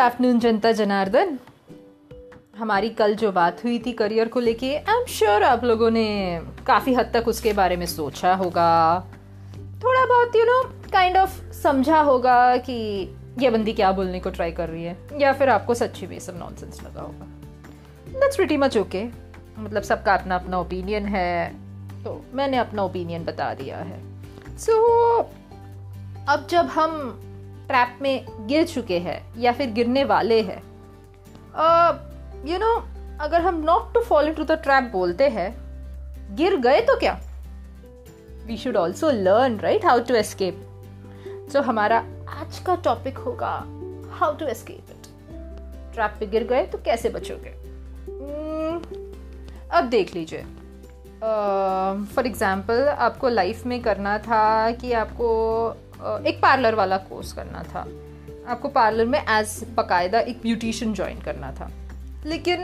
Afternoon जनता जनार्दन, हमारी कल जो बात हुई थी करियर को लेके, आई एम श्योर आप लोगों ने काफ़ी हद तक उसके बारे में सोचा होगा, थोड़ा बहुत यू नो काइंड ऑफ समझा होगा कि ये बंदी क्या बोलने को ट्राई कर रही है, या फिर आपको सच्ची में सब नॉनसेंस लगा होगा। That's pretty much okay. मतलब सबका अपना अपना ओपिनियन है, तो मैंने अपना ओपिनियन बता दिया है। सो अब जब हम ट्रैप में गिर चुके हैं या फिर गिरने वाले हैं, यू नो अगर हम not to follow to the trap बोलते हैं, गिर गए तो क्या, we should also learn right how to escape. So हमारा आज का टॉपिक होगा how to escape it. Trap पे गिर गए तो कैसे बचोगे। अब देख लीजिए, फॉर एग्जाम्पल आपको लाइफ में करना था कि आपको एक पार्लर वाला कोर्स करना था, आपको पार्लर में एज बाकायदा एक ब्यूटिशियन ज्वाइन करना था, लेकिन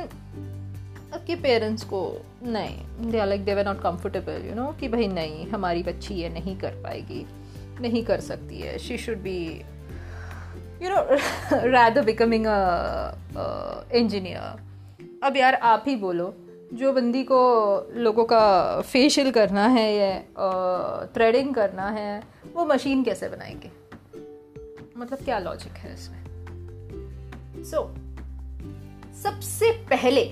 आपके पेरेंट्स को नहीं, they are like they were not comfortable, you know कि भाई नहीं, हमारी बच्ची ये नहीं कर पाएगी, नहीं कर सकती है, she should be you know rather becoming a engineer. अब यार आप ही बोलो, जो बंदी को लोगों का फेशियल करना है या थ्रेडिंग करना है, वो मशीन कैसे बनाएंगे, मतलब क्या लॉजिक है इसमें। सो सबसे पहले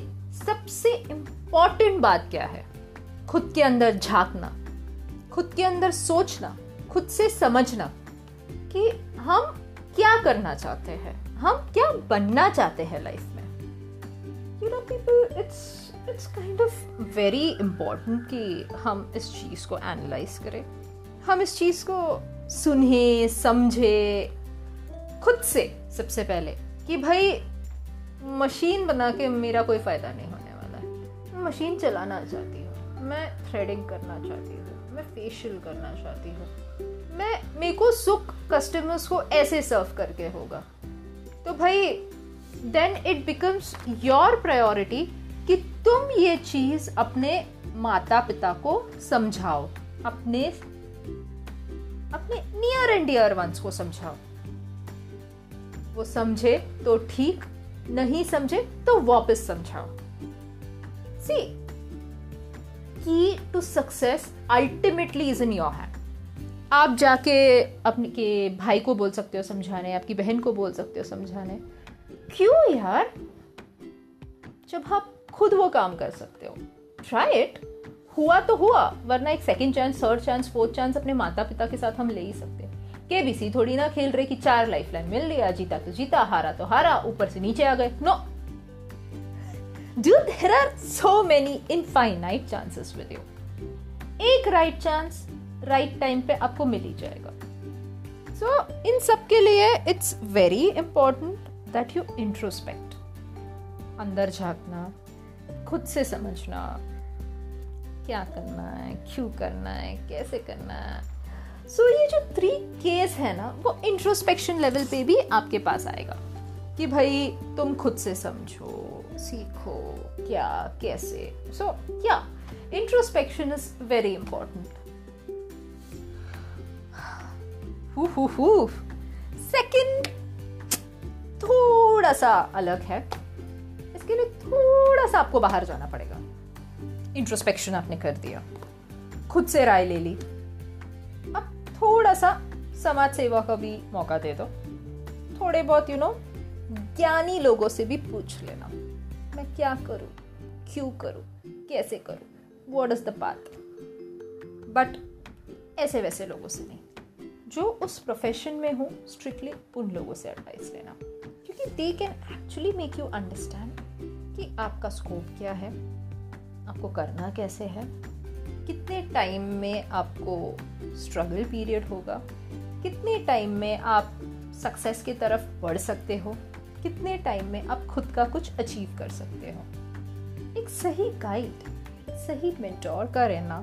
सबसे इम्पॉर्टेंट बात क्या है, खुद के अंदर झांकना, खुद के अंदर सोचना, खुद से समझना कि हम क्या करना चाहते हैं, हम क्या बनना चाहते हैं लाइफ में। You know people, it's kind of very important कि हम इस चीज़ को एनालाइज करें, हम इस चीज़ को सुने, समझे खुद से सबसे पहले, कि भाई मशीन बना के मेरा कोई फ़ायदा नहीं होने वाला है। मैं मशीन चलाना चाहती हूँ, मैं थ्रेडिंग करना चाहती हूँ, मैं फेशियल करना चाहती हूँ, मैं मेरे को सुख कस्टमर्स को ऐसे सर्व करके होगा। तो भाई then it becomes your priority कि तुम ये चीज़ अपने माता पिता को समझाओ, अपने नियर एंड डियर वंस को समझाओ। वो समझे तो ठीक, नहीं समझे तो वापस समझाओ। See, key to success ultimately is in your hand. आप जाके अपने के भाई को बोल सकते हो समझाने, आपकी बहन को बोल सकते हो समझाने, क्यों यार, जब आप खुद वो काम कर सकते हो। ट्राई इट, हुआ तो हुआ, वरना एक second chance, third chance, fourth chance अपने माता पिता के साथ हम ले ही सकते हैं। केबीसी थोड़ी ना खेल रहे कि 4 लाइफलाइन मिल रही है, जीता तो जीता, हारा तो हारा, ऊपर से नीचे आ गए। No dude, there are so many infinite chances with you. एक राइट चांस राइट टाइम पे आपको मिल ही जाएगा। सो इन सब के लिए it's very important that you introspect, अंदर झांकना, खुद से समझना, क्या करना है, क्यों करना है, कैसे करना है। सो ये जो 3 केस है ना, वो इंट्रोस्पेक्शन लेवल पे भी आपके पास आएगा कि भाई तुम खुद से समझो, सीखो क्या, कैसे। सो क्या, introspection is very important. Second थोड़ा सा अलग है, इसके लिए थोड़ा सा आपको बाहर जाना पड़ेगा। इंट्रोस्पेक्शन आपने कर दिया, खुद से राय ले ली, अब थोड़ा सा समाज सेवा का भी मौका दे दो, थोड़े बहुत यू नो ज्ञानी लोगों से भी पूछ लेना, मैं क्या करूँ, क्यों करूँ, कैसे करूँ, what is the path. But ऐसे वैसे लोगों से नहीं, जो उस प्रोफेशन में हो स्ट्रिक्टली उन लोगों से एडवाइस लेना, क्योंकि they can actually make you understand कि आपका स्कोप क्या है, आपको करना कैसे है, कितने टाइम में आपको स्ट्रगल पीरियड होगा, कितने टाइम में आप सक्सेस की तरफ बढ़ सकते हो, कितने टाइम में आप खुद का कुछ अचीव कर सकते हो। एक सही गाइड, सही मेंटोर का रहना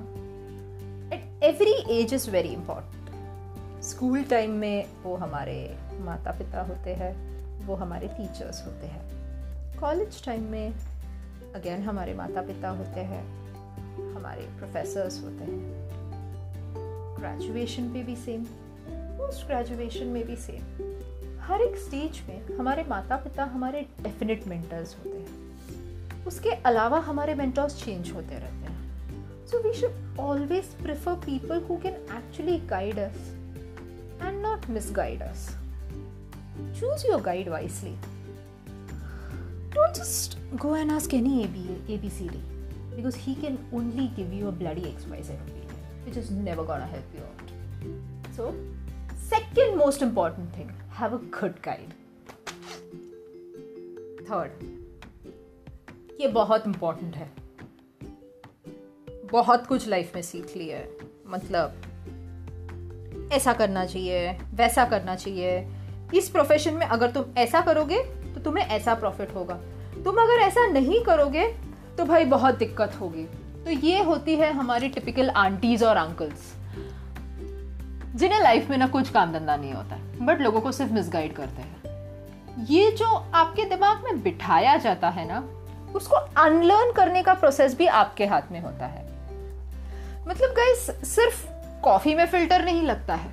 at every age is very important. School time में वो हमारे माता पिता होते हैं, वो हमारे टीचर्स होते हैं। कॉलेज टाइम में अगेन हमारे माता पिता होते हैं, हमारे प्रोफेसर्स होते हैं। ग्रेजुएशन पे भी सेम, पोस्ट ग्रेजुएशन में भी सेम, हर एक स्टेज में हमारे माता पिता हमारे डेफिनेट मेंटर्स होते हैं, उसके अलावा हमारे मेंटर्स चेंज होते रहते हैं. So we should always prefer people who can actually guide us and not misguide us. Choose your guide wisely. Don't just go and ask any ABCD because he can only give you a bloody XYZ opinion, which is never gonna help you out. So, second most important thing, have a good guide. Third, ये बहुत important है. बहुत कुछ life में सीख लिया है, मतलब ऐसा करना चाहिए, वैसा करना चाहिए. इस प्रोफेशन में अगर तुम ऐसा करोगे तो तुम्हें ऐसा प्रॉफिट होगा, तुम अगर ऐसा नहीं करोगे तो भाई बहुत दिक्कत होगी. तो ये होती है हमारी टिपिकल आंटीज और अंकल्स जिन्हें लाइफ में ना कुछ काम धंधा नहीं होता बट लोगों को सिर्फ मिसगाइड करते हैं. ये जो आपके दिमाग में बिठाया जाता है ना, उसको अनलर्न करने का प्रोसेस भी आपके हाथ में होता है. मतलब गाइस, सिर्फ कॉफी में फिल्टर नहीं लगता है,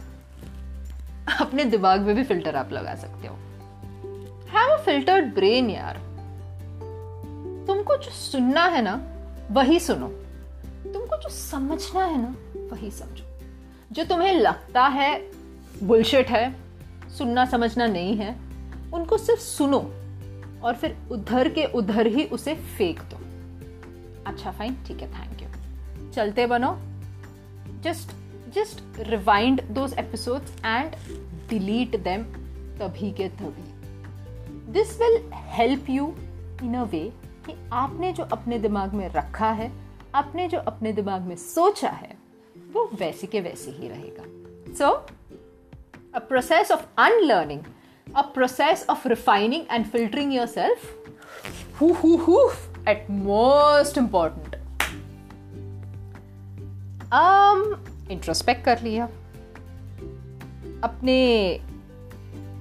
अपने दिमाग में भी फिल्टर आप लगा सकते हो. Have a filtered brain यार. तुमको जो सुनना है ना वही सुनो, तुमको जो समझना है ना वही समझो. जो तुम्हें लगता है बुलशिट है, सुनना समझना नहीं है, उनको सिर्फ सुनो और फिर उधर के उधर ही उसे फेंक दो. अच्छा फाइन, ठीक है, थैंक यू, चलते बनो. Just rewind those episodes and delete them तभी के तभी. This will help you in a way कि आपने जो अपने दिमाग में रखा है, आपने जो अपने दिमाग में सोचा है, वो वैसे के वैसे ही रहेगा. So a process of unlearning, a process of refining and filtering yourself at most important. Introspect कर लिया, अपने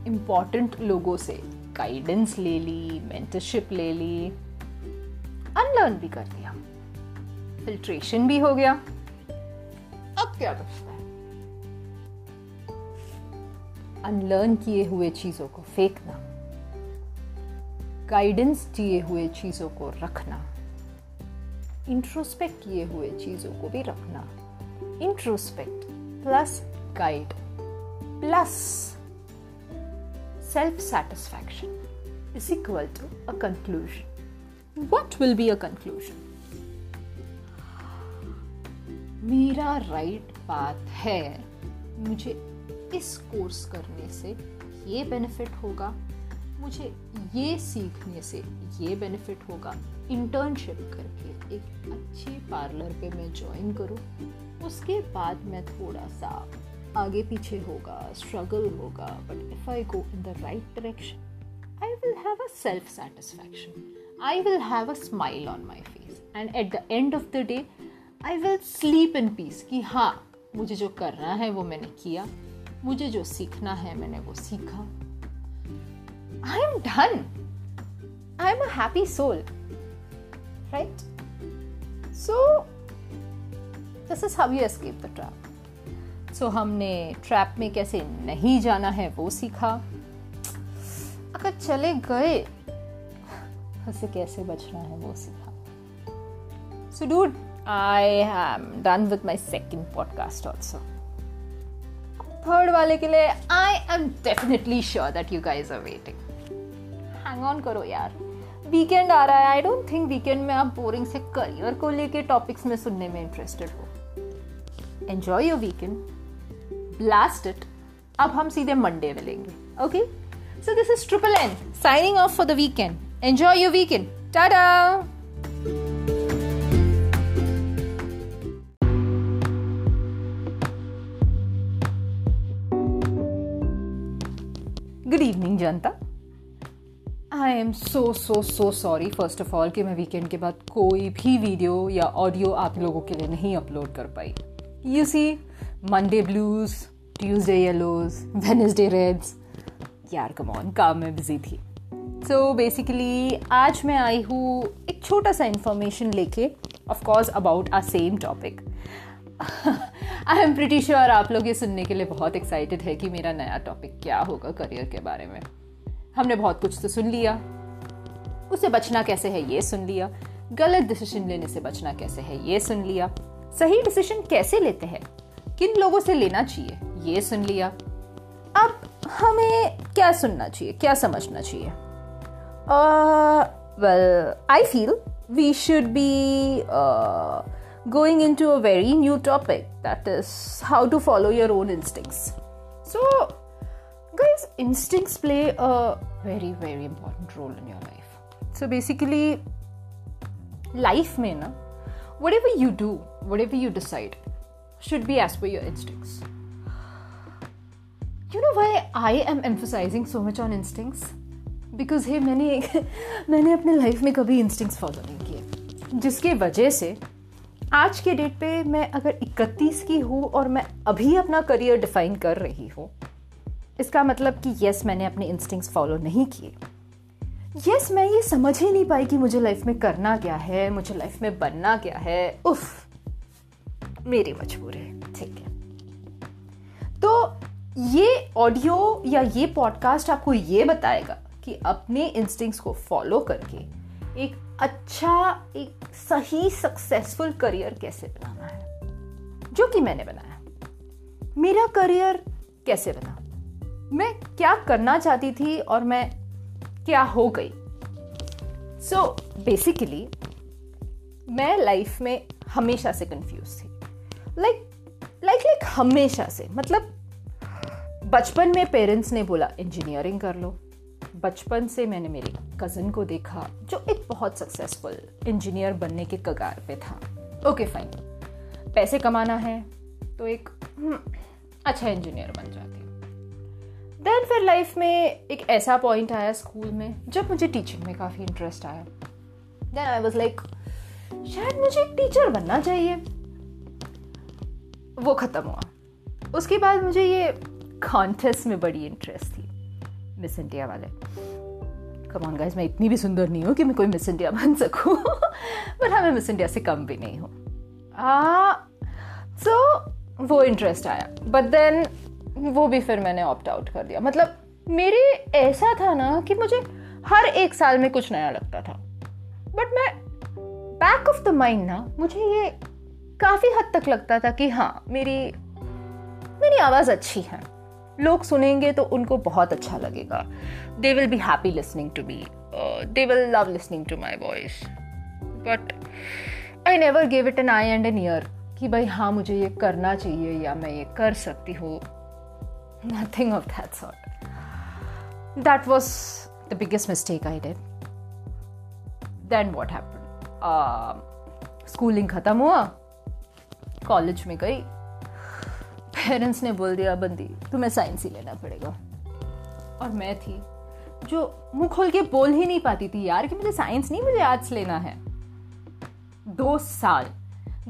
इम्पॉर्टेंट लोगों से गाइडेंस ले ली, मेंटरशिप ले ली, अनलर्न भी कर लिया, फिल्ट्रेशन भी हो गया. अब क्या बचता है? अनलर्न किए हुए चीजों को फेंकना, गाइडेंस दिए हुए चीजों को रखना, इंट्रोस्पेक्ट किए हुए चीजों को भी रखना. Introspect plus guide plus self-satisfaction is equal to a conclusion. What will be a conclusion? मेरा राइट पाथ है, मुझे इस कोर्स करने से ये बेनिफिट होगा, मुझे ये सीखने से ये बेनिफिट होगा. इंटर्नशिप करके एक अच्छे पार्लर पे मैं ज्वाइन करूँ, उसके बाद मैं थोड़ा सा आगे पीछे होगा, स्ट्रगल होगा, but if I go in the right direction I will have a self satisfaction, I will have a smile on my face and at the end of the day I will sleep in peace कि हाँ, मुझे जो करना है वो मैंने किया, मुझे जो सीखना है मैंने वो सीखा. I am done, I am a happy soul, right? So this is how you escape the trap. सो हमने ट्रैप में कैसे नहीं जाना है वो सीखा, अगर चले गए उससे कैसे बचना है वो सीखा. So dude, I am done with my second podcast also. Third वाले के लिए I am definitely sure that you guys are waiting. Hang on करो यार, वीकेंड आ रहा है. आई डोंट थिंक वीकेंड में आप बोरिंग से करियर को लेके टॉपिक्स में सुनने में इंटरेस्टेड हो. Enjoy your weekend, blast it. अब हम सीधे मंडे मिलेंगे, okay? So this is Triple N signing off for the weekend. Enjoy your weekend. Ta-da! Good evening, Janata. I am so sorry first of all कि मैं weekend के बाद कोई भी video या audio आप लोगों के लिए नहीं upload कर पाई. You see, Monday blues, Tuesday yellows, Wednesday reds. यार come on, काम में बिजी थी. So basically, आज मैं आई हूँ एक छोटा सा इन्फॉर्मेशन लेके, of course about our same topic. I am pretty sure आप लोग ये सुनने के लिए बहुत एक्साइटेड है कि मेरा नया टॉपिक क्या होगा करियर के बारे में। हमने बहुत कुछ तो सुन लिया, उससे बचना कैसे है ये सुन लिया, गलत डिसीजन लेने से बचना कैसे है ये सुन लिया, सही डिसीजन कैसे लेते हैं, किन लोगों से लेना चाहिए ये सुन लिया। अब हमें क्या सुनना चाहिए, क्या समझना चाहिए? Well, I feel we should be going into a very new topic, that is how to follow your own instincts. So, guys, instincts play a very, very important role in your life. So basically, life mein na, whatever you do, whatever you decide, should be as per your instincts. You know why I am emphasizing so much on instincts? Because hey मैंने अपने life में कभी instincts follow नहीं किए, जिसके वजह से आज के डेट पे मैं अगर 31 की हूँ और मैं अभी अपना करियर डिफाइन कर रही हूँ, इसका मतलब कि यस मैंने अपने इंस्टिंक्ट्स फॉलो नहीं किए। यस मैं ये समझ ही नहीं पाई कि मुझे लाइफ में करना क्या है, मुझे लाइफ में बनना क्या है। उफ, मेरी मजबूरी है, ठीक है। तो ये ऑडियो या ये पॉडकास्ट आपको ये बताएगा कि अपने इंस्टिंक्ट्स को फॉलो करके एक अच्छा, एक सही सक्सेसफुल करियर कैसे बनाना है, जो कि मैंने बनाया। मेरा करियर कैसे बना, मैं क्या करना चाहती थी और मैं क्या हो गई। सो बेसिकली मैं लाइफ में हमेशा से कंफ्यूज थी, लाइक हमेशा से। मतलब बचपन में पेरेंट्स ने बोला इंजीनियरिंग कर लो, बचपन से मैंने मेरे कज़न को देखा जो एक बहुत सक्सेसफुल इंजीनियर बनने के कगार पे था। ओके फाइन, पैसे कमाना है तो एक अच्छा इंजीनियर बन जाती हूँ। देन फिर लाइफ में एक ऐसा पॉइंट आया स्कूल में जब मुझे टीचिंग में काफ़ी इंटरेस्ट आया। देन आई वाज लाइक शायद मुझे एक टीचर बनना चाहिए, वो ख़त्म हुआ। उसके बाद मुझे ये कॉन्टेस्ट में बड़ी इंटरेस्ट थी, मिस इंडिया वाले। कम ऑन गाइस, मैं इतनी भी सुंदर नहीं हूँ कि मैं कोई मिस इंडिया बन सकूँ पर हाँ मैं मिस इंडिया से कम भी नहीं हूँ। सो वो इंटरेस्ट आया, बट देन वो भी फिर मैंने ऑप्ट आउट कर दिया। मतलब मेरे ऐसा था ना कि मुझे हर एक साल में कुछ नया लगता था, बट मैं बैक ऑफ द माइंड ना मुझे ये काफ़ी हद तक लगता था कि हाँ मेरी आवाज़ अच्छी है, लोग सुनेंगे तो उनको बहुत अच्छा लगेगा, they will be happy listening to me, they will love listening to my voice. But I never give it an I and an ear कि भाई हाँ मुझे ये करना चाहिए या मैं ये कर सकती हूँ, nothing of that sort. That was the biggest mistake I did. Then what happened, schooling ख़त्म हुआ, कॉलेज में गई, पेरेंट्स ने बोल दिया बंदी तुम्हें साइंस ही लेना पड़ेगा। और मैं थी जो मुंह खोल के बोल ही नहीं पाती थी यार कि मुझे साइंस नहीं, मुझे आर्ट्स लेना है। 2 साल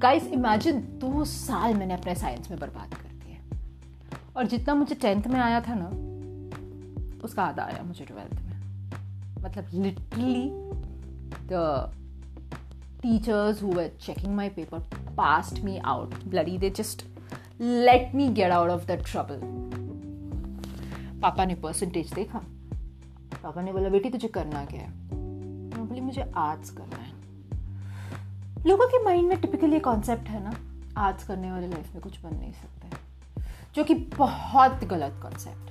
गाइस, इमेजिन 2 साल मैंने अपने साइंस में बर्बाद कर दिए। और जितना मुझे 10th में आया था ना, उसका आधा आया मुझे 12th में। मतलब literally the teachers who were checking my paper passed me out, bloody they just Let me get out of that trouble. पापा ने परसेंटेज देखा, पापा ने बोला बेटी तुझे करना क्या है? मैं बोली मुझे आर्ट्स करना है। लोगों के माइंड में टिपिकली ये कॉन्सेप्ट है ना, आर्ट्स करने वाले लाइफ में कुछ बन नहीं सकते, जो कि बहुत गलत कॉन्सेप्ट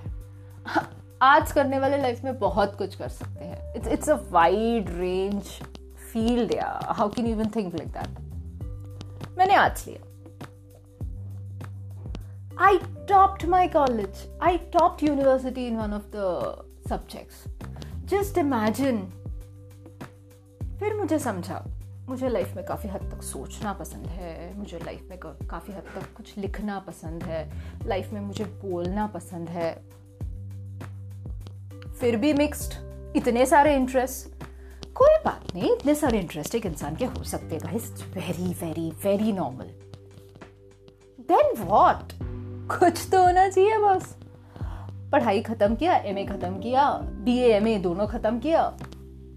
है। आर्ट्स करने वाले लाइफ में बहुत कुछ कर सकते हैं। It's a wide range field यार, how can you even think like that? मैंने आर्ट्स लिया। I topped my college. I topped university in one of the subjects. Just imagine. फिर मुझे समझा, मुझे लाइफ में काफ़ी हद तक सोचना पसंद है, मुझे लाइफ में काफ़ी हद तक कुछ लिखना पसंद है, लाइफ में मुझे बोलना पसंद है। फिर भी मिक्स्ड, इतने सारे इंटरेस्ट, कोई बात नहीं, इतने सारे इंटरेस्ट एक इंसान के हो सकते हैं guys, very very very normal. Then what, कुछ तो होना चाहिए। बस पढ़ाई ख़त्म किया, एमए ख़त्म किया, बीए एमए दोनों ख़त्म किया,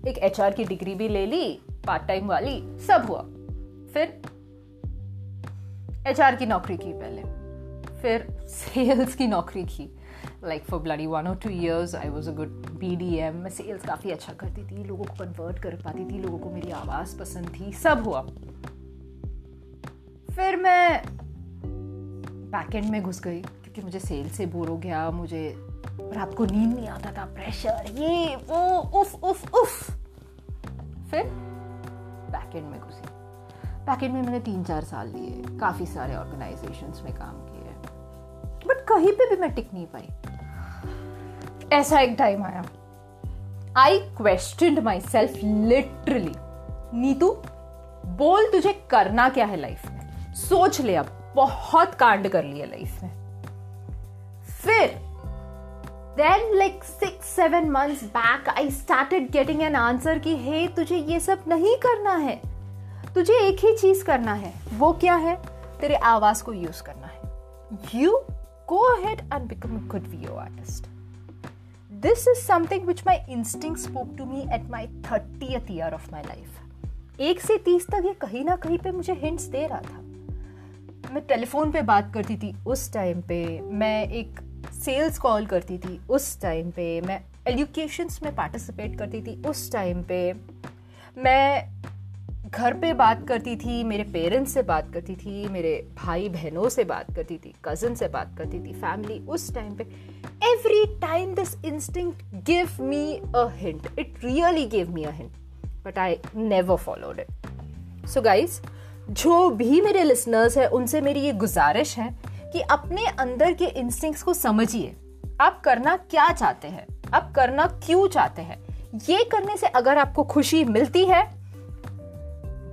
एक एचआर की डिग्री भी ले ली, पार्ट टाइम वाली, सब हुआ। फिर एचआर की नौकरी की पहले, फिर सेल्स की नौकरी की, like for bloody 1 or 2 years I was a good BDM. मैं सेल्स काफ़ी अच्छा करती थी, लोगों को कन्वर्ट कर पाती थी, लोगों को मेरी आवाज़ पसंद थी, सब हुआ. फिर मैं बैकेंड में घुस गई क्योंकि मुझे सेल्स से बोर हो गया. मुझे रात को नींद नहीं आता था, प्रेशर ये वो उफ उफ उफ. फिर बैकेंड में घुसी. बैकेंड में मैंने 3-4 साल लिए, काफ़ी सारे ऑर्गेनाइजेशंस में काम किए, बट कहीं पे भी मैं टिक नहीं पाई. ऐसा एक टाइम आया, I questioned my self literally. Neetu बोल, तुझे करना क्या है लाइफ में, सोच ले, अब बहुत कांड कर लिया लाइफ में. फिर then like 6-7 months back I started getting an answer कि हे तुझे ये सब नहीं करना है, तुझे एक ही चीज करना है. वो क्या है? तेरे आवाज को यूज करना है. You go ahead and become a good VO artist. This is something which my instinct spoke to me at my 30th year of my life. 1 से 30 तक ये कहीं ना कहीं पे मुझे hints दे रहा था. मैं टेलीफोन पे बात करती थी उस टाइम पे, मैं एक सेल्स कॉल करती थी उस टाइम पे, मैं एजुकेशंस में पार्टिसिपेट करती थी उस टाइम पे, मैं घर पे बात करती थी, मेरे पेरेंट्स से बात करती थी, मेरे भाई बहनों से बात करती थी, कज़न से बात करती थी, फैमिली. उस टाइम पे every time this instinct give me a hint. It really give me a hint, but I never followed it. So guys, जो भी मेरे लिसनर्स हैं उनसे मेरी ये गुजारिश है कि अपने अंदर के इंस्टिंक्ट्स को समझिए. आप करना क्या चाहते हैं, आप करना क्यों चाहते हैं, ये करने से अगर आपको खुशी मिलती है,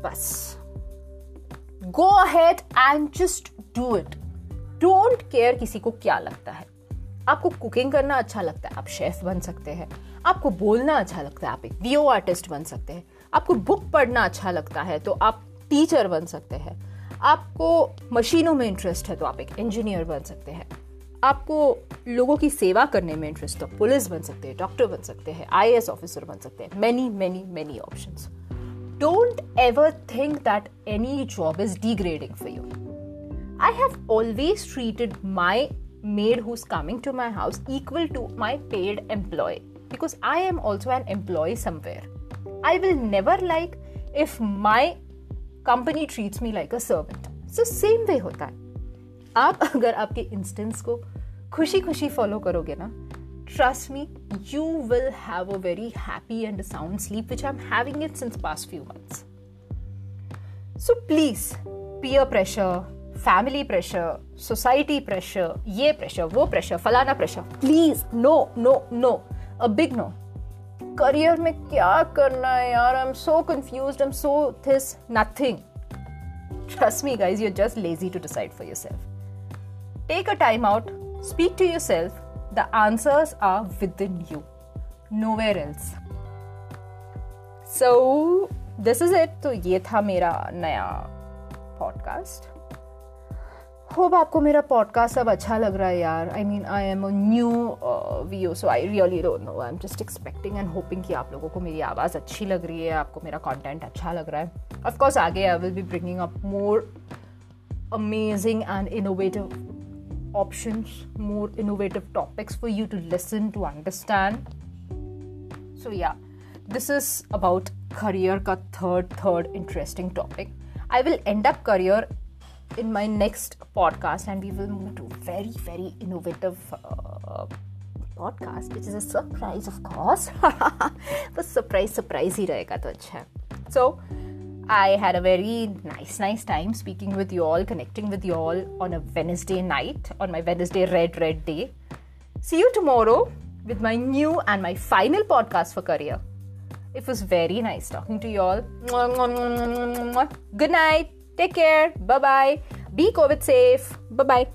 बस go ahead and just do it. Don't care किसी को क्या लगता है. आपको कुकिंग करना अच्छा लगता है, आप शेफ बन सकते हैं. आपको बोलना अच्छा लगता है, आप एक वीओ आर्टिस्ट बन सकते हैं. आपको बुक पढ़ना अच्छा लगता है तो आप टीचर बन सकते हैं. आपको मशीनों में इंटरेस्ट है तो आप एक इंजीनियर बन सकते हैं. आपको लोगों की सेवा करने में इंटरेस्ट है, पुलिस बन सकते हैं, डॉक्टर बन सकते हैं, IAS ऑफिसर बन सकते हैं. Many many many options. Don't ever think that any job is degrading for you. I have always treated my maid who's coming to my house equal to my paid employee, because I am also an employee somewhere. I will never like if my company treats me like a servant. So same way होता है. आप अगर आपके instincts को खुशी खुशी follow करोगे ना, trust me, you will have a very happy and sound sleep, which I'm having it since past few months. So please, peer pressure, family pressure, society pressure, ये pressure, वो pressure, फलाना pressure, please, no, no, no, a big no. Career में क्या करना है यार? I'm so confused, I'm so this, nothing. Trust me guys, you're just lazy to decide for yourself. Take a time out, speak to yourself. The answers are within you, nowhere else. So, this is it. तो ये था मेरा नया podcast. Hope आपको मेरा podcast सब अच्छा लग रहा है यार. I mean, I am a new VO, so I really don't know. I'm just expecting and hoping कि आप लोगों को मेरी आवाज़ अच्छी लग रही है, आपको मेरा content अच्छा लग रहा है. Of course, आगे I will be bringing up more amazing and innovative options, more innovative topics for you to listen to, understand. So yeah, this is about career ka third interesting topic. I will end up career in my next podcast and we will move to very innovative podcast, which is a surprise of course. But surprise hi rahega to acha hai. So I had a very nice time speaking with you all, connecting with you all on a Wednesday night, on my Wednesday red day. See you tomorrow with my new and my final podcast for career. It was very nice talking to you all. Good night. Take care. Bye-bye. Be COVID safe. Bye-bye.